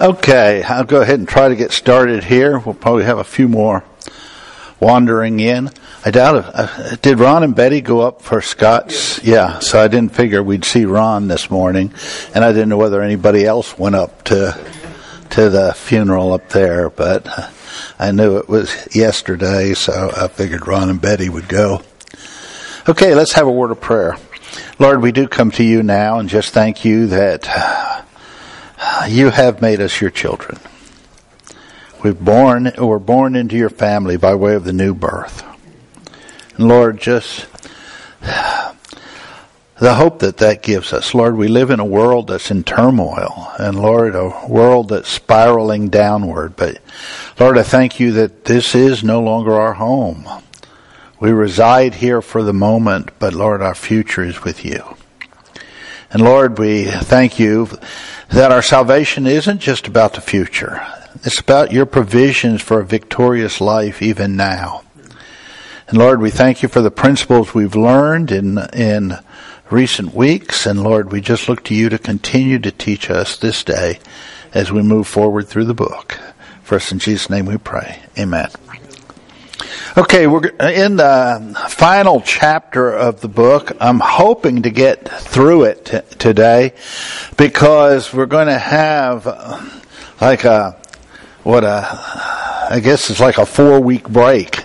Okay, I'll go ahead and try to get started here. We'll probably have a few more wandering in. I doubt did Ron and Betty go up for Scott's? Yeah, so I didn't figure we'd see Ron this morning, and I didn't know whether anybody else went up to the funeral up there, but I knew it was yesterday, so I figured Ron and Betty would go. Okay, let's have a word of prayer. Lord, we do come to you now and just thank you that you have made us your children. We're born into your family by way of the new birth. And Lord, just the hope that gives us. Lord, we live in a world that's in turmoil, and Lord, a world that's spiraling downward. But Lord, I thank you that this is no longer our home. We reside here for the moment, but Lord, our future is with you. And Lord, we thank you that our salvation isn't just about the future. It's about your provisions for a victorious life even now. And Lord, we thank you for the principles we've learned in recent weeks. And Lord, we just look to you to continue to teach us this day as we move forward through the book. First, in Jesus' name we pray. Amen. Okay, we're in the final chapter of the book. I'm hoping to get through it today because we're going to have a 4-week break.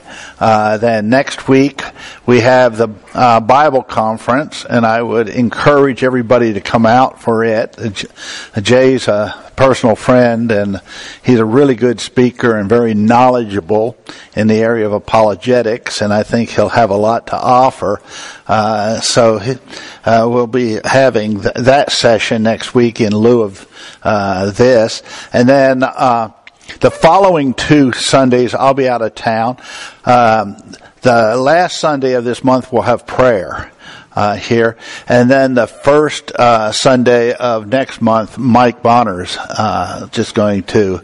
Then next week we have the Bible conference, and I would encourage everybody to come out for it. Jay's a personal friend, and he's a really good speaker and very knowledgeable in the area of apologetics, and I think he'll have a lot to offer. So we'll be having that session next week in lieu of this. And then the following 2 Sundays, I'll be out of town. The last Sunday of this month, we'll have prayer here. And then the first Sunday of next month, Mike Bonner's just going to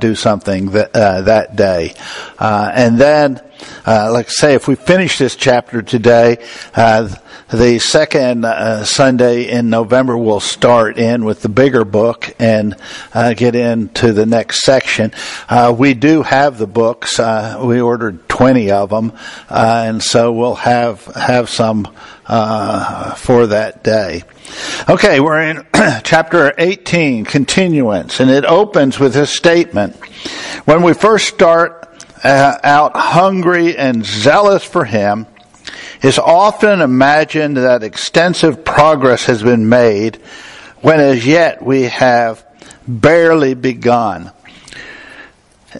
do something that day. And then, like I say, if we finish this chapter today, the second Sunday in November, we'll start in with the bigger book and get into the next section. We do have the books. We ordered 20 of them, and so we'll have some for that day. Okay, we're in chapter 18, continuance, and it opens with this statement. When we first start out hungry and zealous for him, it's often imagined that extensive progress has been made when as yet we have barely begun.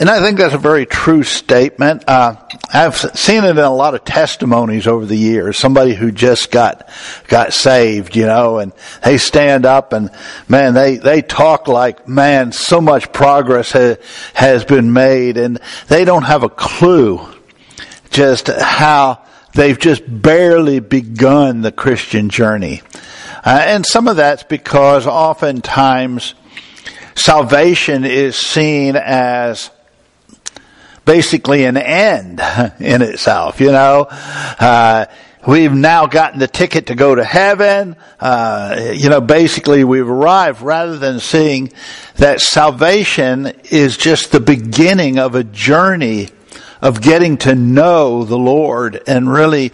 And I think that's a very true statement. I've seen it in a lot of testimonies over the years. Somebody who just got saved, and they stand up and, man, they talk like, man, so much progress has been made, and they don't have a clue just how they've just barely begun the Christian journey. And some of that's because oftentimes salvation is seen as basically an end in itself, we've now gotten the ticket to go to heaven, basically we've arrived, rather than seeing that salvation is just the beginning of a journey of getting to know the Lord and really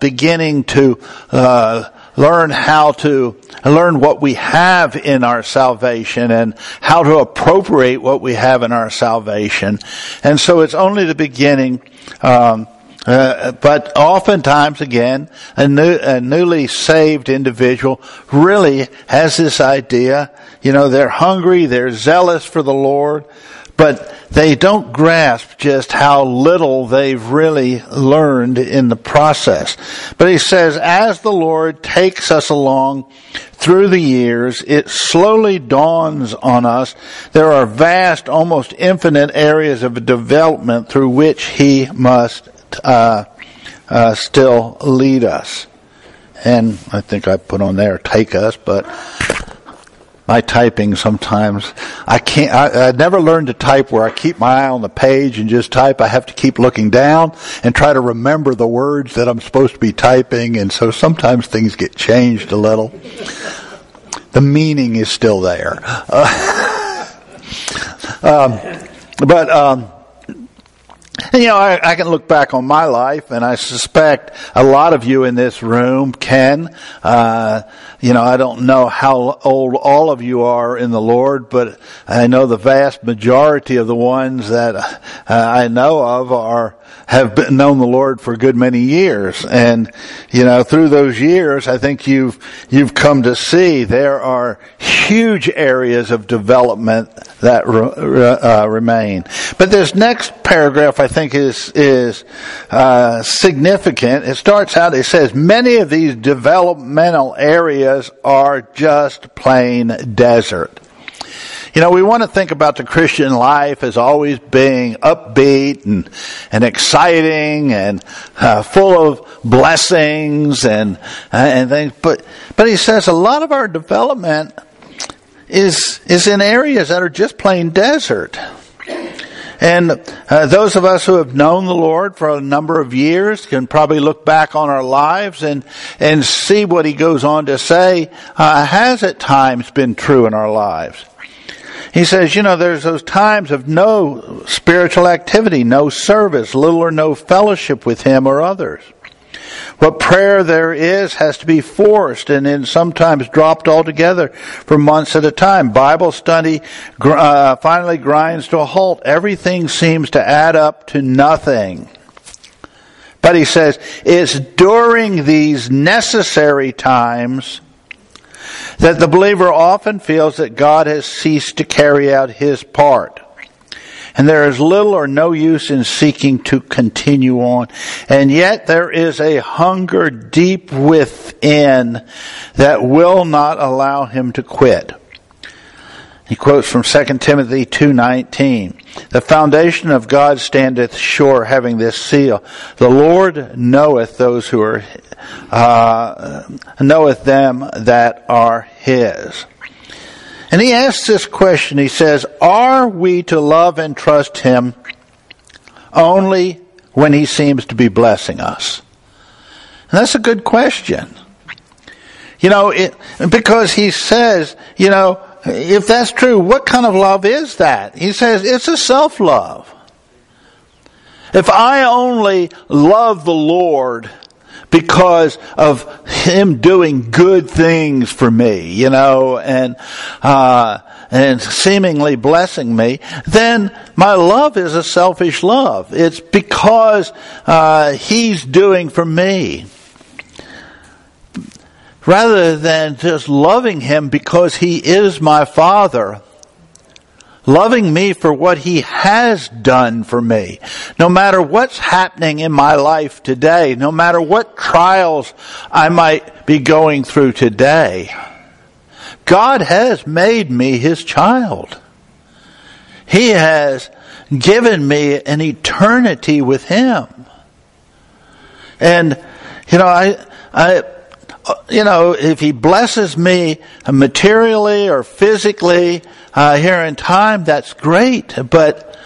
beginning to learn what we have in our salvation and how to appropriate what we have in our salvation. And so it's only the beginning, but oftentimes, again, a newly saved individual really has this idea, they're hungry, they're zealous for the Lord, but they don't grasp just how little they've really learned in the process. But he says, as the Lord takes us along through the years, it slowly dawns on us there are vast, almost infinite areas of development through which he must still lead us. And I think I put on there, take us, but my typing sometimes, I never learned to type where I keep my eye on the page and just type. I have to keep looking down and try to remember the words that I'm supposed to be typing, and so sometimes things get changed a little. The meaning is still there. And you know, I can look back on my life, and I suspect a lot of you in this room can. I don't know how old all of you are in the Lord, but I know the vast majority of the ones that I know of have known the Lord for a good many years. And, you know, through those years, I think you've come to see there are huge areas of development that remain. But this next paragraph, I think, is significant. It starts out, it says, many of these developmental areas are just plain desert. You know, we want to think about the Christian life as always being upbeat and exciting and full of blessings and things. But he says a lot of our development is in areas that are just plain desert. And those of us who have known the Lord for a number of years can probably look back on our lives and see what he goes on to say has at times been true in our lives. He says, you know, there's those times of no spiritual activity, no service, little or no fellowship with him or others. What prayer there is has to be forced and then sometimes dropped altogether for months at a time. Bible study finally grinds to a halt. Everything seems to add up to nothing. But he says, it's during these necessary times that the believer often feels that God has ceased to carry out his part. And there is little or no use in seeking to continue on. And yet there is a hunger deep within that will not allow him to quit. He quotes from 2 Timothy 2:19, the foundation of God standeth sure, having this seal. The Lord knoweth those who are knoweth them that are his. And he asks this question, he says, are we to love and trust him only when he seems to be blessing us? And that's a good question. You know, because he says, you know, if that's true, what kind of love is that? He says, it's a self-love. If I only love the Lord because of him doing good things for me, you know, and seemingly blessing me, then my love is a selfish love. It's because he's doing for me, rather than just loving him because he is my Father, loving me for what he has done for me. No matter what's happening in my life today, no matter what trials I might be going through today, God has made me his child. He has given me an eternity with him. And, you know, if he blesses me materially or physically here in time, that's great. But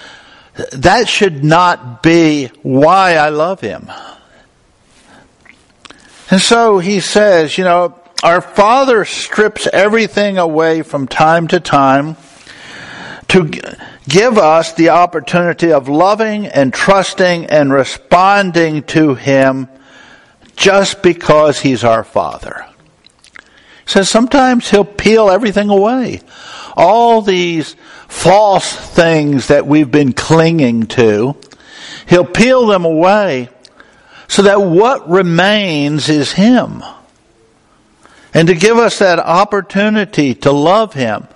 that should not be why I love him. And so he says, you know, our Father strips everything away from time to time to give us the opportunity of loving and trusting and responding to him just because he's our Father. He says sometimes he'll peel everything away. All these false things that we've been clinging to, he'll peel them away so that what remains is him. And to give us that opportunity to love him,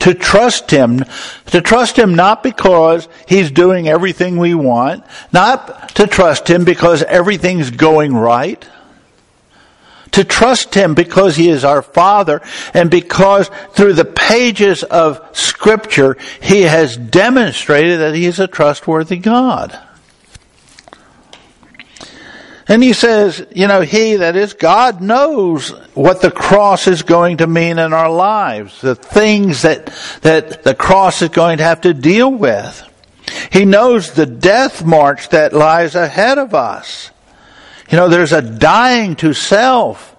to trust him. To trust him not because he's doing everything we want. Not to trust him because everything's going right. To trust him because he is our Father and because through the pages of Scripture he has demonstrated that he is a trustworthy God. And he says, you know, he, that is God, knows what the cross is going to mean in our lives, the things that the cross is going to have to deal with. He knows the death march that lies ahead of us. You know, there's a dying to self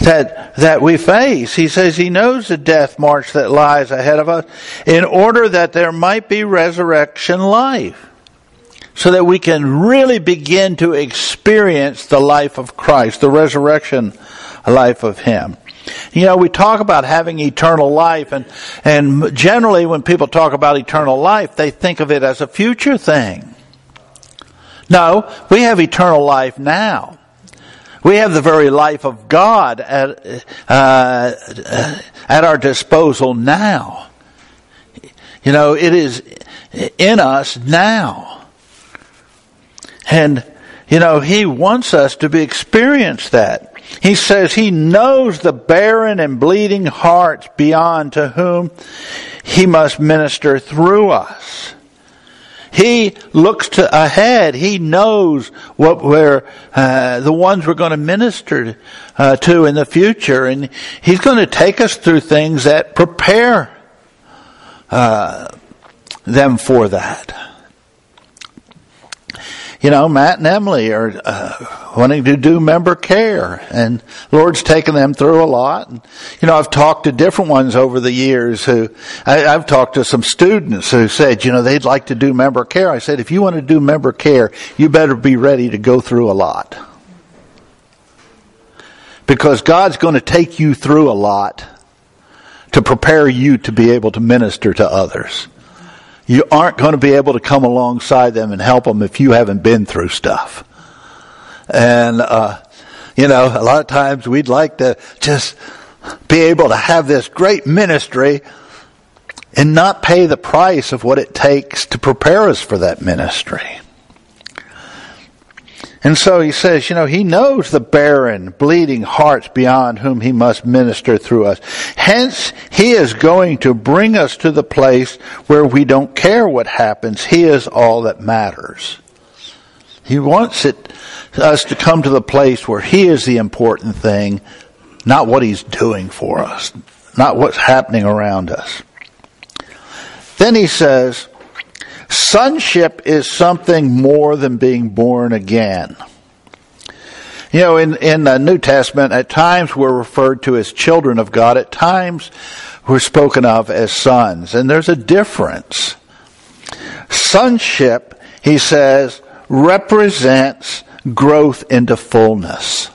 that we face. He says he knows the death march that lies ahead of us in order that there might be resurrection life, so that we can really begin to experience the life of Christ, the resurrection life of Him. You know, we talk about having eternal life, and generally when people talk about eternal life, they think of it as a future thing. No, we have eternal life now. We have the very life of God at our disposal now. You know, it is in us now. And, you know, He wants us to experience that. He says He knows the barren and bleeding hearts beyond, to whom He must minister through us. He looks ahead. He knows what the ones we're going to minister to in the future, and He's going to take us through things that prepare them for that. You know, Matt and Emily are wanting to do member care, and the Lord's taken them through a lot. And, you know, I've talked to different ones over the years who, I've talked to some students who said, you know, they'd like to do member care. I said, if you want to do member care, you better be ready to go through a lot, because God's going to take you through a lot to prepare you to be able to minister to others. You aren't going to be able to come alongside them and help them if you haven't been through stuff. And, you know, a lot of times we'd like to just be able to have this great ministry and not pay the price of what it takes to prepare us for that ministry. And so He says, you know, He knows the barren, bleeding hearts beyond, whom He must minister through us. Hence, He is going to bring us to the place where we don't care what happens. He is all that matters. He wants us to come to the place where He is the important thing, not what He's doing for us, not what's happening around us. Then He says, sonship is something more than being born again. You know, in the New Testament, at times we're referred to as children of God. At times we're spoken of as sons. And there's a difference. Sonship, he says, represents growth into fullness.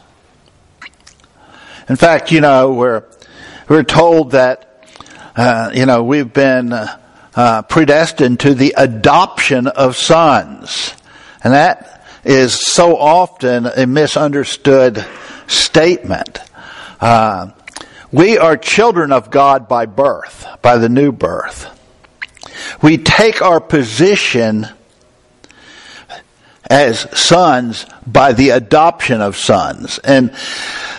In fact, you know, we're told that, you know, we've been predestined to the adoption of sons. And that is so often a misunderstood statement. We are children of God by birth, by the new birth. We take our position as sons by the adoption of sons. And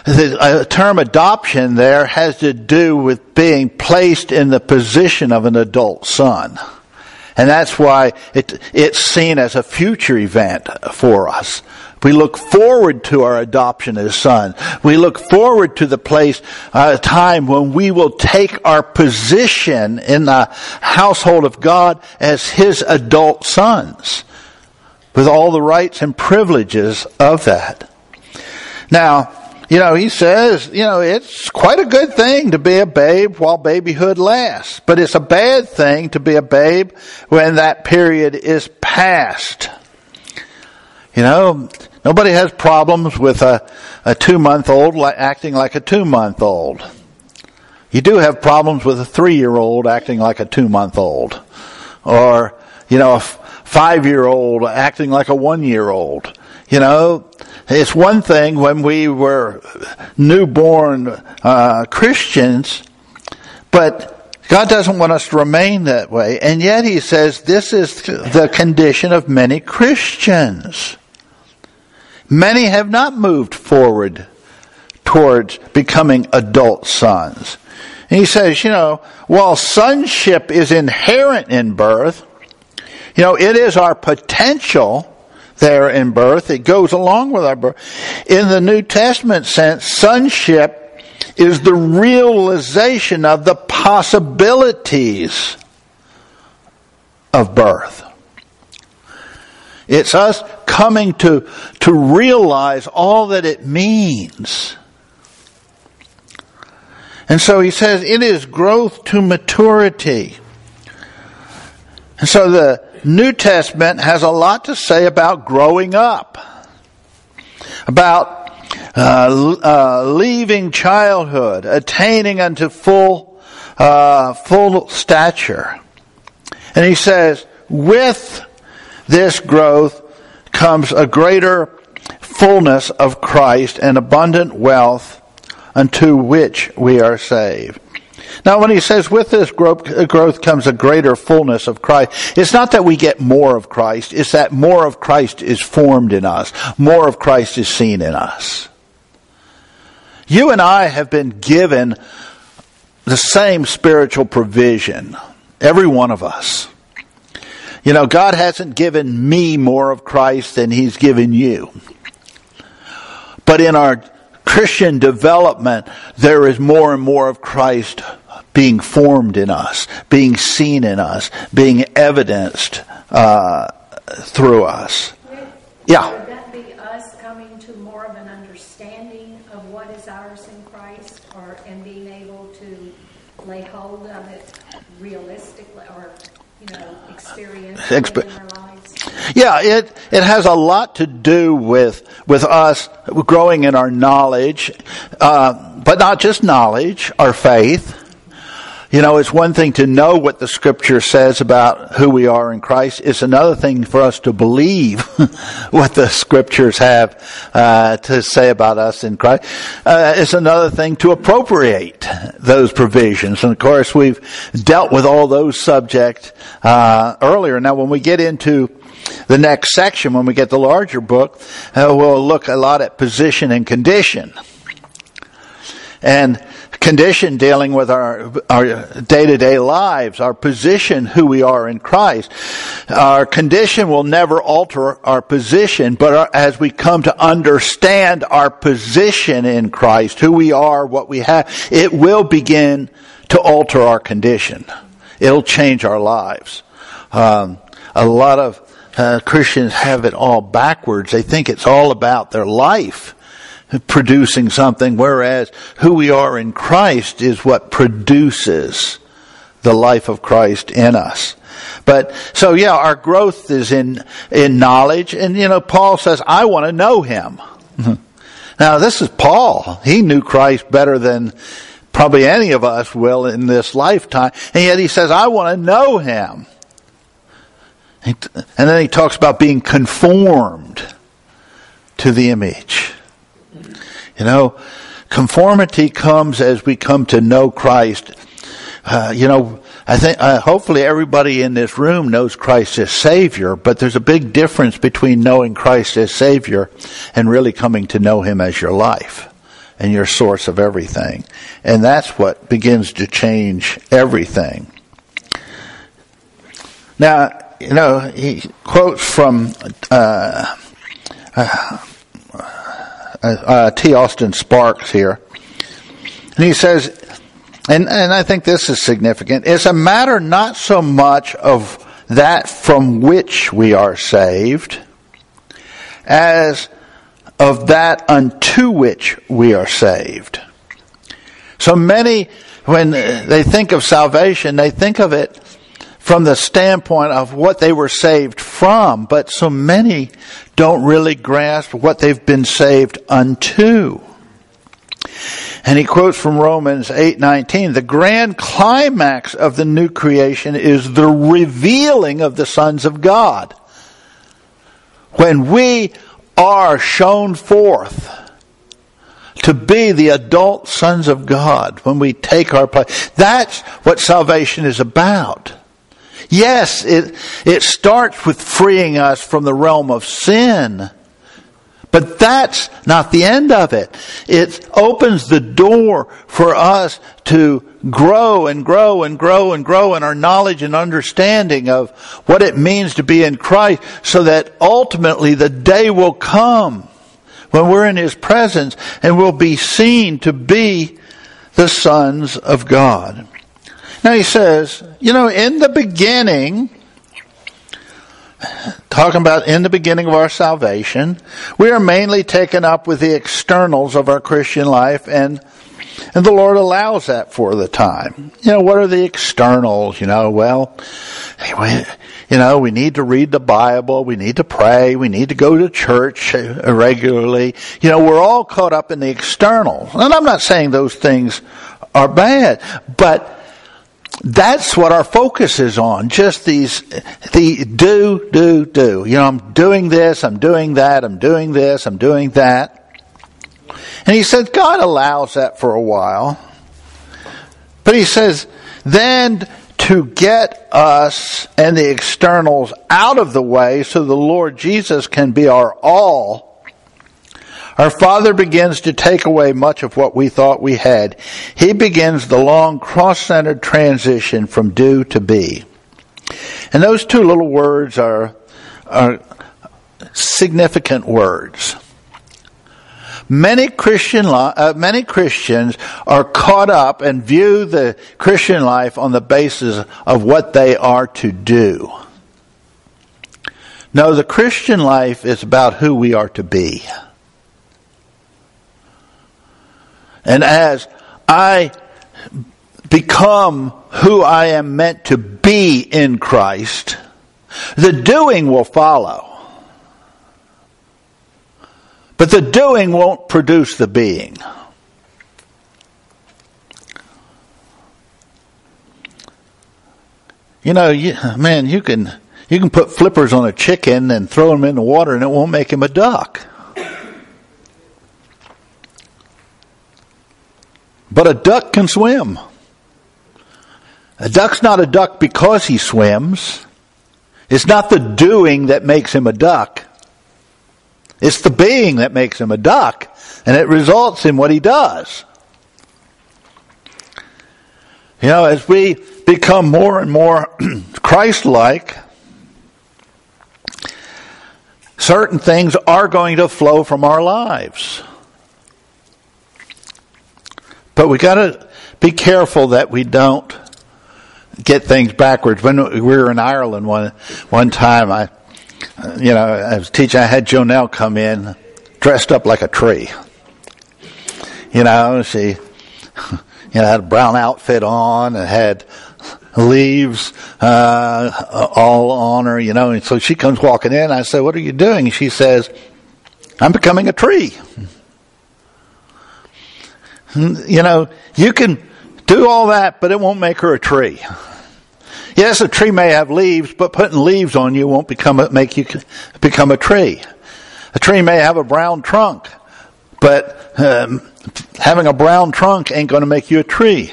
the term adoption there has to do with being placed in the position of an adult son. And that's why it's seen as a future event for us. We look forward to our adoption as sons. We look forward to the place, a time when we will take our position in the household of God as His adult sons, with all the rights and privileges of that. Now, you know, he says, you know, it's quite a good thing to be a babe while babyhood lasts, but it's a bad thing to be a babe when that period is past. You know, nobody has problems with a 2-month-old acting like a 2-month-old. You do have problems with a 3-year-old acting like a 2-month-old. Or, you know, a 5-year-old acting like a 1-year-old. You know, it's one thing when we were newborn Christians, but God doesn't want us to remain that way. And yet he says this is the condition of many Christians. Many have not moved forward towards becoming adult sons. And he says, you know, while sonship is inherent in birth, you know, it is our potential there in birth. It goes along with our birth. In the New Testament sense, sonship is the realization of the possibilities of birth. It's us coming to realize all that it means. And so he says it is growth to maturity. And so the New Testament has a lot to say about growing up, about leaving childhood, attaining unto full stature. And he says, with this growth comes a greater fullness of Christ and abundant wealth unto which we are saved. Now when he says with this growth comes a greater fullness of Christ, it's not that we get more of Christ, it's that more of Christ is formed in us. More of Christ is seen in us. You and I have been given the same spiritual provision, every one of us. You know, God hasn't given me more of Christ than He's given you. But in our Christian development, there is more and more of Christ being formed in us, being seen in us, being evidenced through us. Yeah. Would that be us coming to more of an understanding of what is ours in Christ, or and being able to lay hold of it realistically, or experience in our lives? Yeah, it has a lot to do with us growing in our knowledge, but not just knowledge, our faith. You know, it's one thing to know what the Scripture says about who we are in Christ. It's another thing for us to believe what the Scriptures have to say about us in Christ. It's another thing to appropriate those provisions. And, of course, we've dealt with all those subjects earlier. Now, when we get into the next section, when we get the larger book, we'll look a lot at position and condition. And condition dealing with our day-to-day lives, our position, who we are in Christ. Our condition will never alter our position, but as we come to understand our position in Christ, who we are, what we have, it will begin to alter our condition. It'll change our lives. A lot of Christians have it all backwards. They think it's all about their life producing something, whereas who we are in Christ is what produces the life of Christ in us. But so yeah, our growth is in knowledge, and Paul says, I want to know him. Now this is Paul. He knew Christ better than probably any of us will in this lifetime, and yet he says, I want to know him. And then he talks about being conformed to the image. Conformity comes as we come to know Christ. I think hopefully everybody in this room knows Christ as Savior, but there's a big difference between knowing Christ as Savior and really coming to know Him as your life and your source of everything. And that's what begins to change everything. Now, he quotes from T. Austin Sparks here. And he says, and I think this is significant, it's a matter not so much of that from which we are saved, as of that unto which we are saved. So many, when they think of salvation, they think of it from the standpoint of what they were saved from, but so many don't really grasp what they've been saved unto. And he quotes from Romans 8:19, the grand climax of the new creation is the revealing of the sons of God. When we are shown forth to be the adult sons of God, when we take our place, that's what salvation is about. Yes, it starts with freeing us from the realm of sin, but that's not the end of it. It opens the door for us to grow and grow and grow and grow in our knowledge and understanding of what it means to be in Christ, so that ultimately the day will come when we're in His presence and we'll be seen to be the sons of God. Now he says, in the beginning, talking about in the beginning of our salvation, we are mainly taken up with the externals of our Christian life and And the Lord allows that for the time. You know, what are the externals? You know, well, you know, we need to read the Bible. We need to pray. We need to go to church regularly. You know, we're all caught up in the externals. And I'm not saying those things are bad, but that's what our focus is on. Just the do. You know, I'm doing this, I'm doing that, I'm doing this, I'm doing that. And he said, God allows that for a while. But he says, then to get us and the externals out of the way so the Lord Jesus can be our all, our Father begins to take away much of what we thought we had. He begins the long cross-centered transition from do to be. And those two little words are significant words. Many Christians are caught up and view the Christian life on the basis of what they are to do. No, the Christian life is about who we are to be. And as I become who I am meant to be in Christ, the doing will follow. But the doing won't produce the being. You know, man, you can put flippers on a chicken and throw him in the water and it won't make him a duck. But a duck can swim. A duck's not a duck because he swims. It's not the doing that makes him a duck. It's the being that makes him a duck, and it results in what he does. You know, as we become more and more Christ-like, certain things are going to flow from our lives. But we got to be careful that we don't get things backwards. When we were in Ireland one time, I was teaching, I had Jonelle come in dressed up like a tree. You know, she had a brown outfit on and had leaves all on her, you know. And so she comes walking in. I said, "What are you doing?" She says, "I'm becoming a tree." You know, you can do all that, but it won't make her a tree. Yes, a tree may have leaves, but putting leaves on you won't make you become a tree. A tree may have a brown trunk, but having a brown trunk ain't going to make you a tree.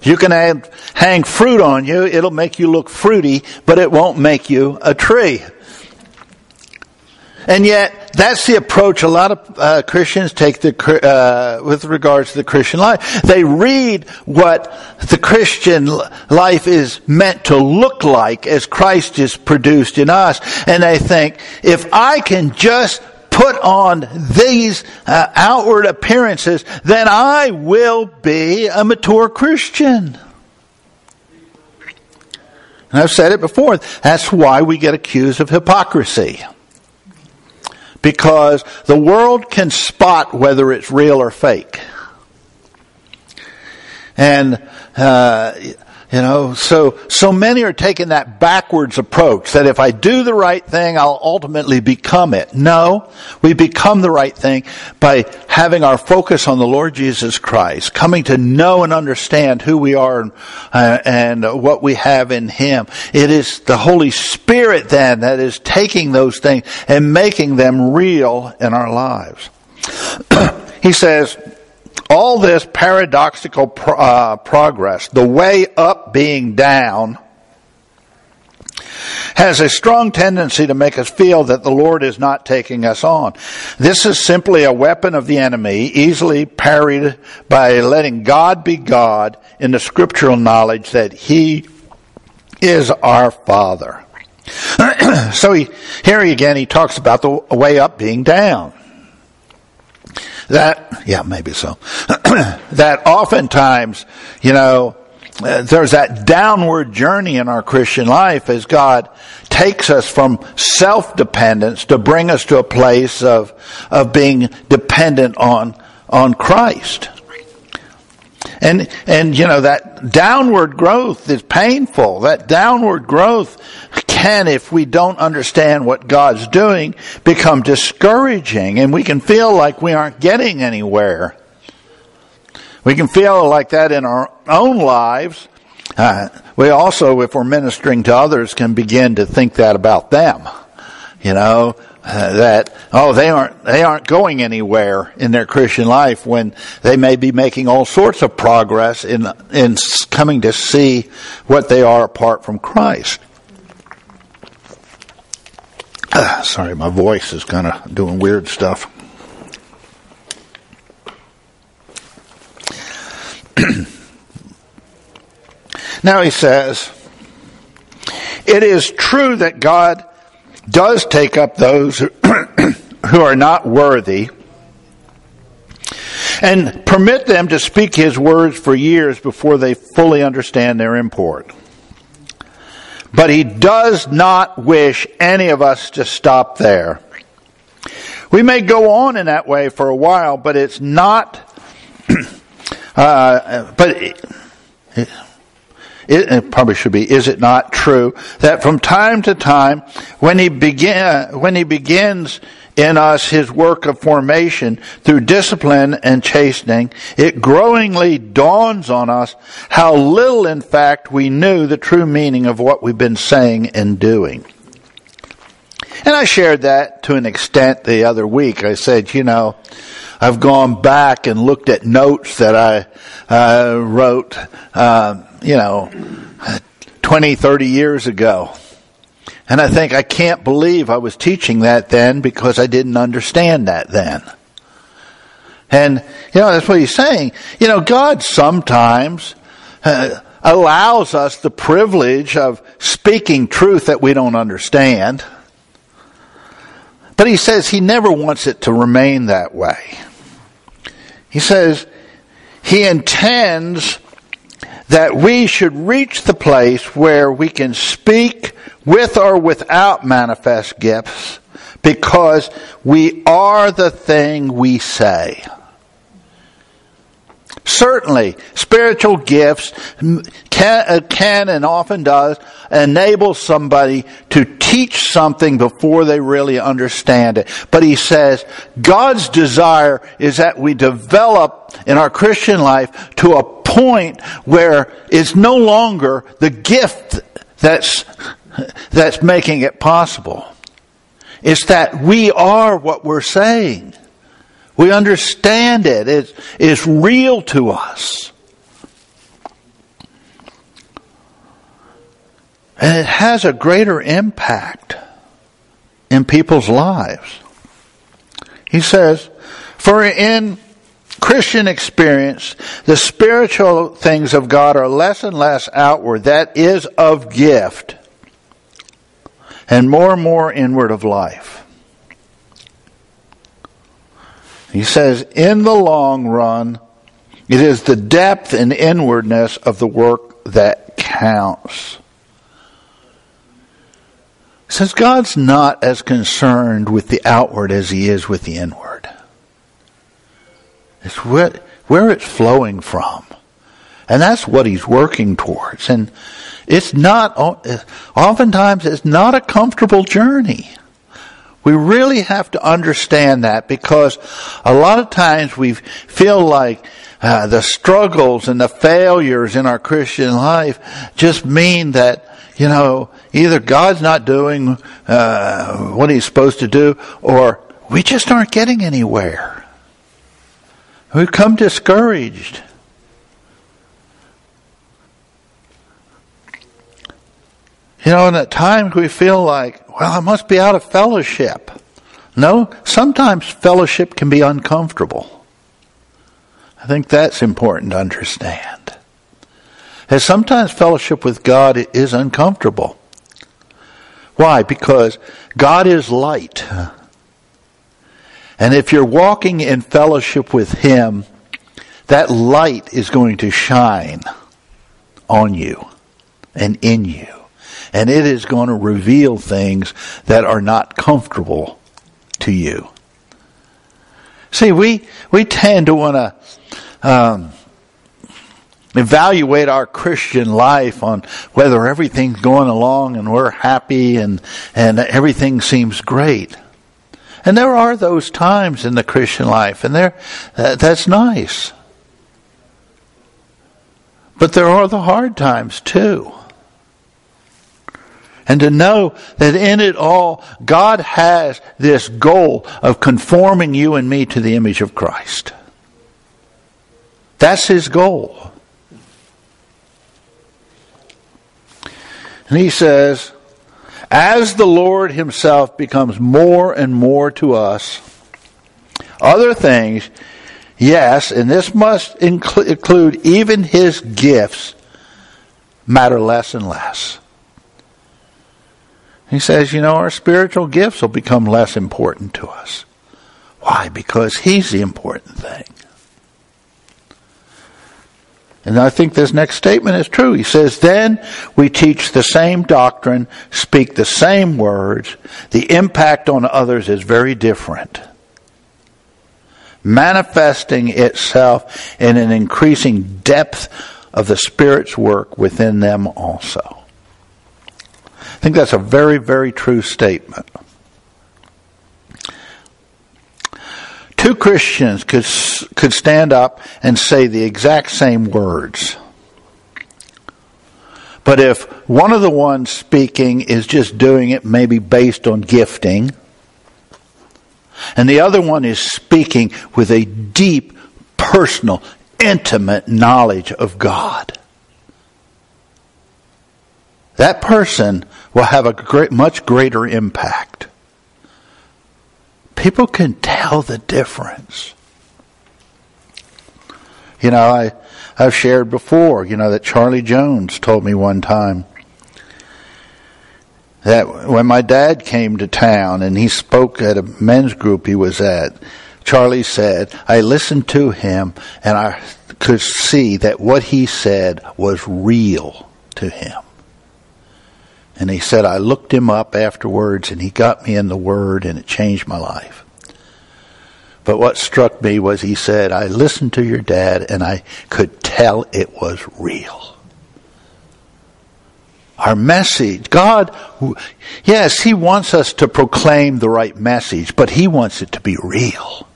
You can hang fruit on you, it'll make you look fruity, but it won't make you a tree. And yet, that's the approach a lot of Christians take with regards to the Christian life. They read what the Christian life is meant to look like as Christ is produced in us. And they think, if I can just put on these outward appearances, then I will be a mature Christian. And I've said it before, that's why we get accused of hypocrisy. Because the world can spot whether it's real or fake. And, so many are taking that backwards approach, that if I do the right thing, I'll ultimately become it. No, we become the right thing by having our focus on the Lord Jesus Christ, coming to know and understand who we are and what we have in Him. It is the Holy Spirit then that is taking those things and making them real in our lives. He says, all this paradoxical progress, the way up being down, has a strong tendency to make us feel that the Lord is not taking us on. This is simply a weapon of the enemy, easily parried by letting God be God in the scriptural knowledge that He is our Father. So he talks about the way up being down. That oftentimes, you know, there's that downward journey in our Christian life as God takes us from self-dependence to bring us to a place of being dependent on Christ. And that downward growth is painful. That downward growth can, if we don't understand what God's doing, become discouraging, and we can feel like we aren't getting anywhere. We can feel like that in our own lives. We also, if we're ministering to others, can begin to think that about them. They aren't going anywhere in their Christian life when they may be making all sorts of progress in coming to see what they are apart from Christ. Sorry, my voice is kind of doing weird stuff. Now he says, it is true that God does take up those who are not worthy and permit them to speak his words for years before they fully understand their import. But he does not wish any of us to stop there. We may go on in that way for a while, but it's not... It probably should be, is it not true that from time to time, when he begins in us his work of formation through discipline and chastening, it growingly dawns on us how little, in fact, we knew the true meaning of what we've been saying and doing. And I shared that to an extent the other week. I said, I've gone back and looked at notes that I wrote, 20, 30 years ago. And I think I can't believe I was teaching that then because I didn't understand that then. And, that's what he's saying. God sometimes allows us the privilege of speaking truth that we don't understand. But he says he never wants it to remain that way. He says he intends that we should reach the place where we can speak with or without manifest gifts because we are the thing we say. Certainly, spiritual gifts can and often does enable somebody to teach something before they really understand it. But he says God's desire is that we develop in our Christian life to a point where it's no longer the gift that's making it possible. It's that we are what we're saying. We understand it. It's real to us. And it has a greater impact in people's lives. He says, for in Christian experience, the spiritual things of God are less and less outward, that is, of gift, and more inward of life. He says, in the long run, it is the depth and inwardness of the work that counts. He says, God's not as concerned with the outward as he is with the inward. It's where it's flowing from. And that's what he's working towards. And oftentimes it's not a comfortable journey. We really have to understand that because a lot of times we feel like the struggles and the failures in our Christian life just mean that, either God's not doing what he's supposed to do or we just aren't getting anywhere. We've come discouraged. And at times we feel like, I must be out of fellowship. No, sometimes fellowship can be uncomfortable. I think that's important to understand. And sometimes fellowship with God is uncomfortable. Why? Because God is light. And if you're walking in fellowship with Him, that light is going to shine on you and in you. And it is going to reveal things that are not comfortable to you. See, we tend to want to evaluate our Christian life on whether everything's going along and we're happy and everything seems great. And there are those times in the Christian life, and that's nice. But there are the hard times too. And to know that in it all, God has this goal of conforming you and me to the image of Christ. That's His goal. And He says, as the Lord Himself becomes more and more to us, other things, yes, and this must include even His gifts, matter less and less. He says, our spiritual gifts will become less important to us. Why? Because He's the important thing. And I think this next statement is true. He says, then we teach the same doctrine, speak the same words. The impact on others is very different, manifesting itself in an increasing depth of the Spirit's work within them also. I think that's a very, very true statement. Two Christians could stand up and say the exact same words. But if one of the ones speaking is just doing it maybe based on gifting, and the other one is speaking with a deep, personal, intimate knowledge of God, that person will have a much greater impact. People can tell the difference. I've shared before, that Charlie Jones told me one time that when my dad came to town and he spoke at a men's group he was at, Charlie said, I listened to him and I could see that what he said was real to him. And he said, I looked him up afterwards and he got me in the Word and it changed my life. But what struck me was he said, I listened to your dad and I could tell it was real. Our message, God, yes, He wants us to proclaim the right message, but He wants it to be real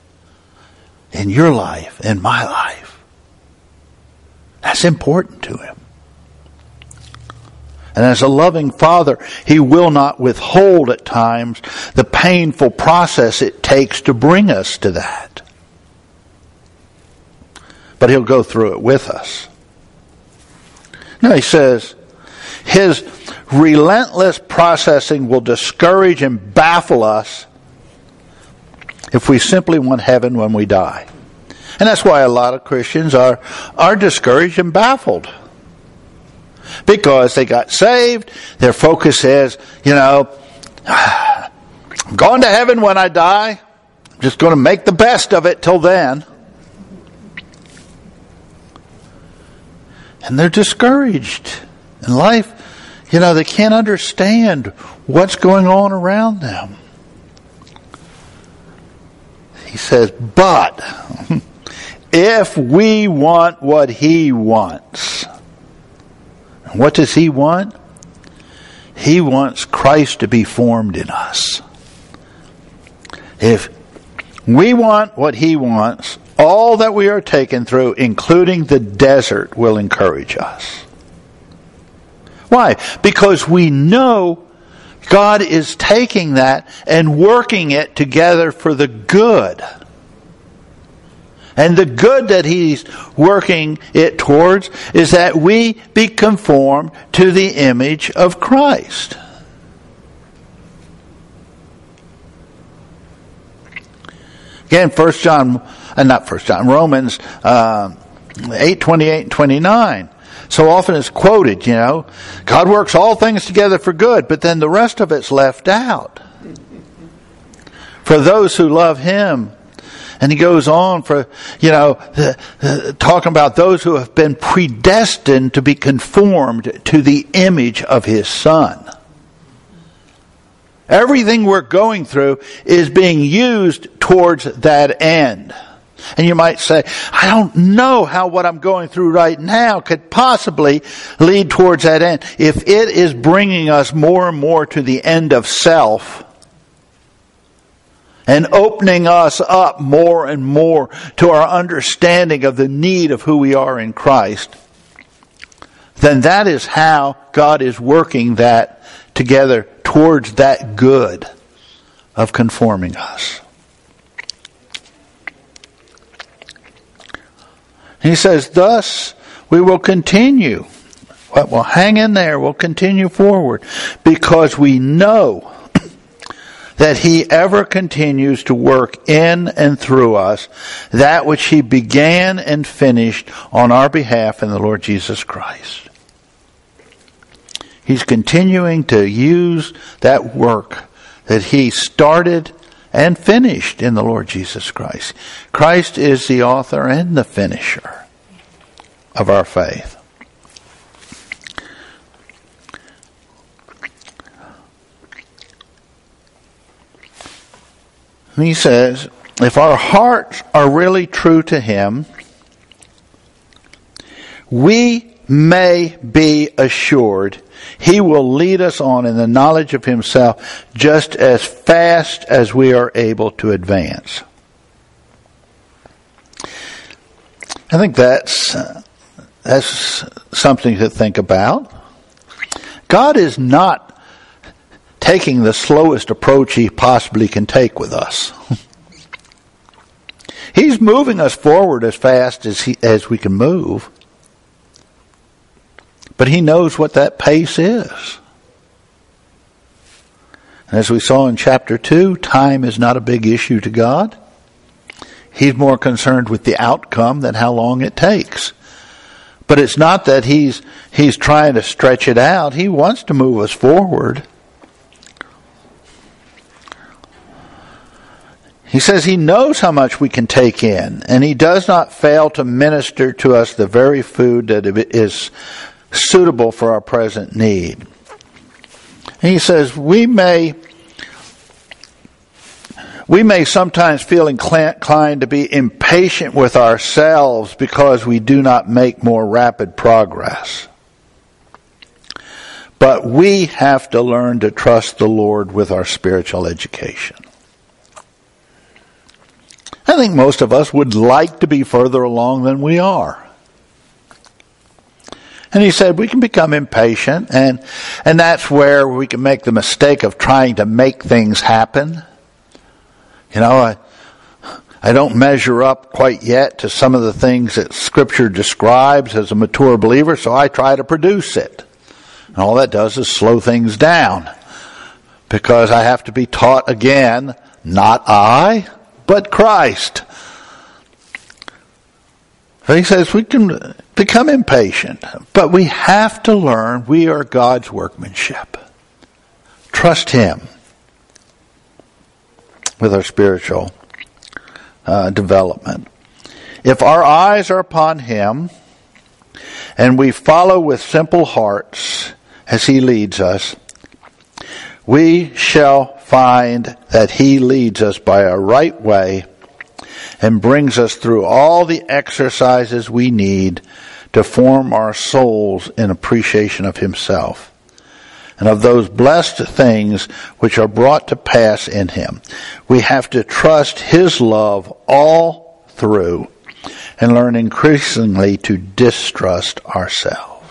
in your life, in my life. That's important to Him. And as a loving Father, He will not withhold at times the painful process it takes to bring us to that. But He'll go through it with us. Now He says, His relentless processing will discourage and baffle us if we simply want heaven when we die. And that's why a lot of Christians are discouraged and baffled. Because they got saved, their focus is, I'm going to heaven when I die. I'm just going to make the best of it till then. And they're discouraged. In life, they can't understand what's going on around them. He says, but if we want what He wants... What does He want? He wants Christ to be formed in us. If we want what He wants, all that we are taken through, including the desert, will encourage us. Why? Because we know God is taking that and working it together for the good. And the good that He's working it towards is that we be conformed to the image of Christ. Again, Romans 8:28 and 29. So often it's quoted, God works all things together for good, but then the rest of it's left out. For those who love Him. And he goes on for, talking about those who have been predestined to be conformed to the image of His Son. Everything we're going through is being used towards that end. And you might say, I don't know how what I'm going through right now could possibly lead towards that end. If it is bringing us more and more to the end of self and opening us up more and more to our understanding of the need of who we are in Christ, then that is how God is working that together towards that good of conforming us. He says, thus we will continue. Well, hang in there. We'll continue forward. Because we know that He ever continues to work in and through us that which He began and finished on our behalf in the Lord Jesus Christ. He's continuing to use that work that He started and finished in the Lord Jesus Christ. Christ is the author and the finisher of our faith. And he says, if our hearts are really true to Him, we may be assured He will lead us on in the knowledge of Himself just as fast as we are able to advance. I think that's something to think about. God is not taking the slowest approach He possibly can take with us. He's moving us forward as fast as we can move. But He knows what that pace is. And as we saw in chapter 2, time is not a big issue to God. He's more concerned with the outcome than how long it takes. But it's not that He's trying to stretch it out. He wants to move us forward. He says He knows how much we can take in, and He does not fail to minister to us the very food that is suitable for our present need. And he says, we may sometimes feel inclined to be impatient with ourselves because we do not make more rapid progress. But we have to learn to trust the Lord with our spiritual education. I think most of us would like to be further along than we are. And he said we can become impatient, and that's where we can make the mistake of trying to make things happen. You know, I don't measure up quite yet to some of the things that Scripture describes as a mature believer, so I try to produce it. And all that does is slow things down, because I have to be taught again, not I, but Christ. But he says we can become impatient, but we have to learn we are God's workmanship. Trust Him with our spiritual development. If our eyes are upon Him and we follow with simple hearts as He leads us, we shall find that He leads us by a right way and brings us through all the exercises we need to form our souls in appreciation of Himself and of those blessed things which are brought to pass in Him. We have to trust His love all through and learn increasingly to distrust ourselves.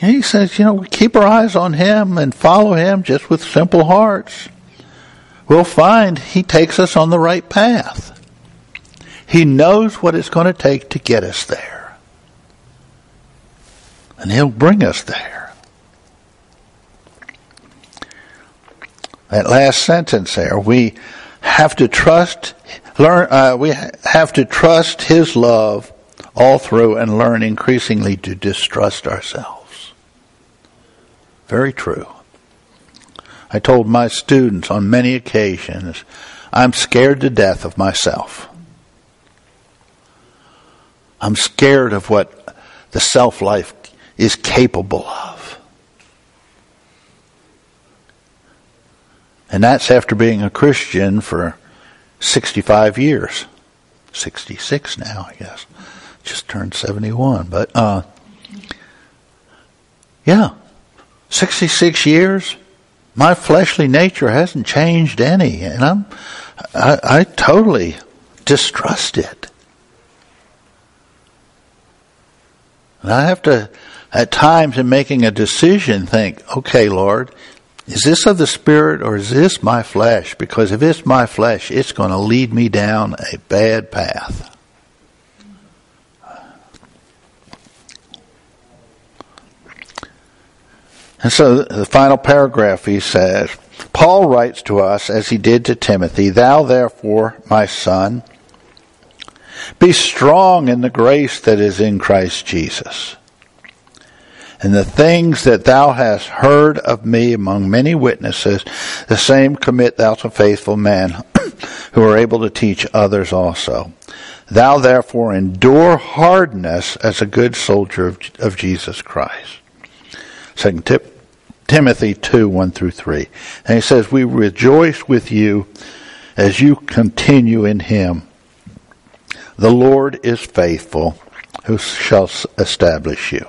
And he says, we keep our eyes on Him and follow Him just with simple hearts. We'll find He takes us on the right path. He knows what it's going to take to get us there. And He'll bring us there. That last sentence there, we have to trust His love all through and learn increasingly to distrust ourselves. Very true. I told my students on many occasions, I'm scared to death of myself. I'm scared of what the self-life is capable of. And that's after being a Christian for 65 years. 66 now, I guess. Just turned 71. But, yeah, 66 years. My fleshly nature hasn't changed any, and I totally distrust it. And I have to, at times in making a decision, think, okay, Lord, is this of the Spirit or is this my flesh? Because if it's my flesh, it's going to lead me down a bad path. And so the final paragraph, he says, Paul writes to us as he did to Timothy, Thou therefore, my son, be strong in the grace that is in Christ Jesus. And the things that thou hast heard of me among many witnesses, the same commit thou to faithful men who are able to teach others also. Thou therefore endure hardness as a good soldier of Jesus Christ. 2 Timothy 2, 1 through 3. And he says, We rejoice with you as you continue in him. The Lord is faithful, who shall establish you.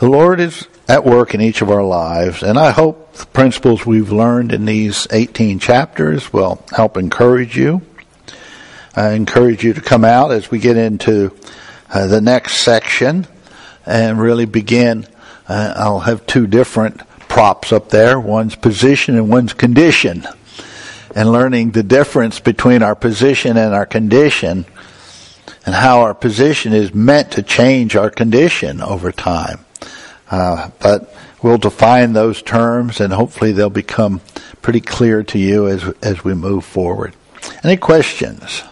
The Lord is at work in each of our lives, and I hope the principles we've learned in these 18 chapters will help encourage you. I encourage you to come out as we get into the next section and really begin. I'll have two different props up there, one's position and one's condition. And learning the difference between our position and our condition, and how our position is meant to change our condition over time. But we'll define those terms, and hopefully they'll become pretty clear to you as we move forward. Any questions?